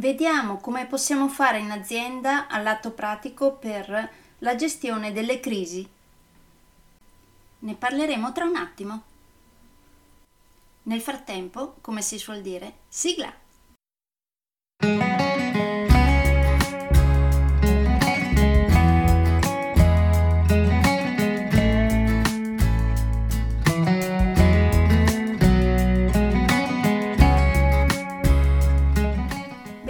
Vediamo come possiamo fare in azienda all'atto pratico per la gestione delle crisi. Ne parleremo tra un attimo. Nel frattempo, come si suol dire, sigla!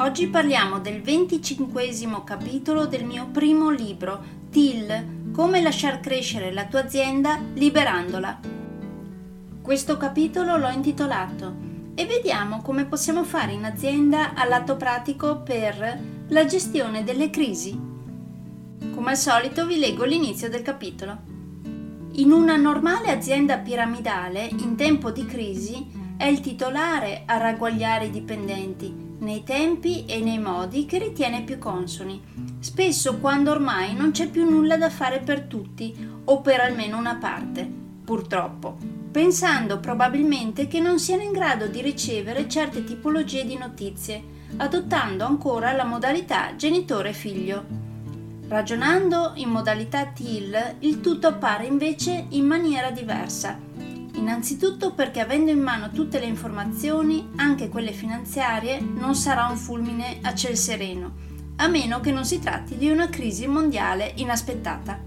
Oggi parliamo del 25° capitolo del mio primo libro, TEAL, come lasciar crescere la tua azienda liberandola. Questo capitolo l'ho intitolato e vediamo come possiamo fare in azienda all'atto pratico per la gestione delle crisi. Come al solito vi leggo l'inizio del capitolo. In una normale azienda piramidale, in tempo di crisi, è il titolare a ragguagliare i dipendenti, nei tempi e nei modi che ritiene più consoni, spesso quando ormai non c'è più nulla da fare per tutti o per almeno una parte, purtroppo, pensando probabilmente che non siano in grado di ricevere certe tipologie di notizie, adottando ancora la modalità genitore-figlio. Ragionando in modalità TEAL, il tutto appare invece in maniera diversa. Innanzitutto perché avendo in mano tutte le informazioni, anche quelle finanziarie, non sarà un fulmine a ciel sereno, a meno che non si tratti di una crisi mondiale inaspettata.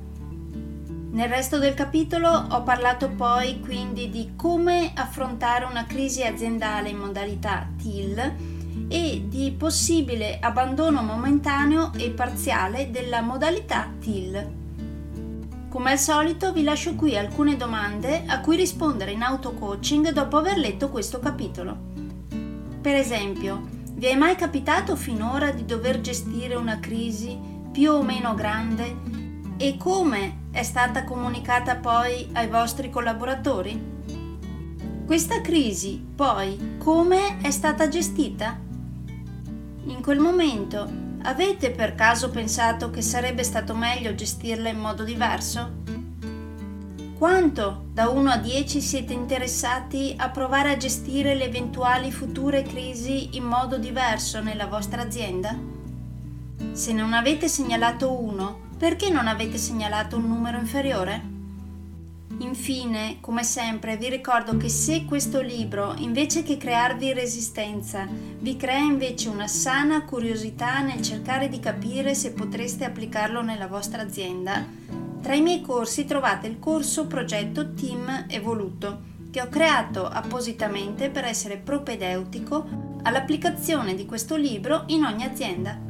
Nel resto del capitolo ho parlato poi quindi di come affrontare una crisi aziendale in modalità TEAL e di possibile abbandono momentaneo e parziale della modalità TEAL. Come al solito vi lascio qui alcune domande a cui rispondere in auto-coaching dopo aver letto questo capitolo. Per esempio, vi è mai capitato finora di dover gestire una crisi più o meno grande e come è stata comunicata poi ai vostri collaboratori? Questa crisi poi come è stata gestita? In quel momento avete per caso pensato che sarebbe stato meglio gestirla in modo diverso? Quanto da 1 a 10 siete interessati a provare a gestire le eventuali future crisi in modo diverso nella vostra azienda? Se non avete segnalato 1, perché non avete segnalato un numero inferiore? Infine, come sempre, vi ricordo che se questo libro, invece che crearvi resistenza, vi crea invece una sana curiosità nel cercare di capire se potreste applicarlo nella vostra azienda, tra i miei corsi trovate il corso Progetto Team Evoluto, che ho creato appositamente per essere propedeutico all'applicazione di questo libro in ogni azienda.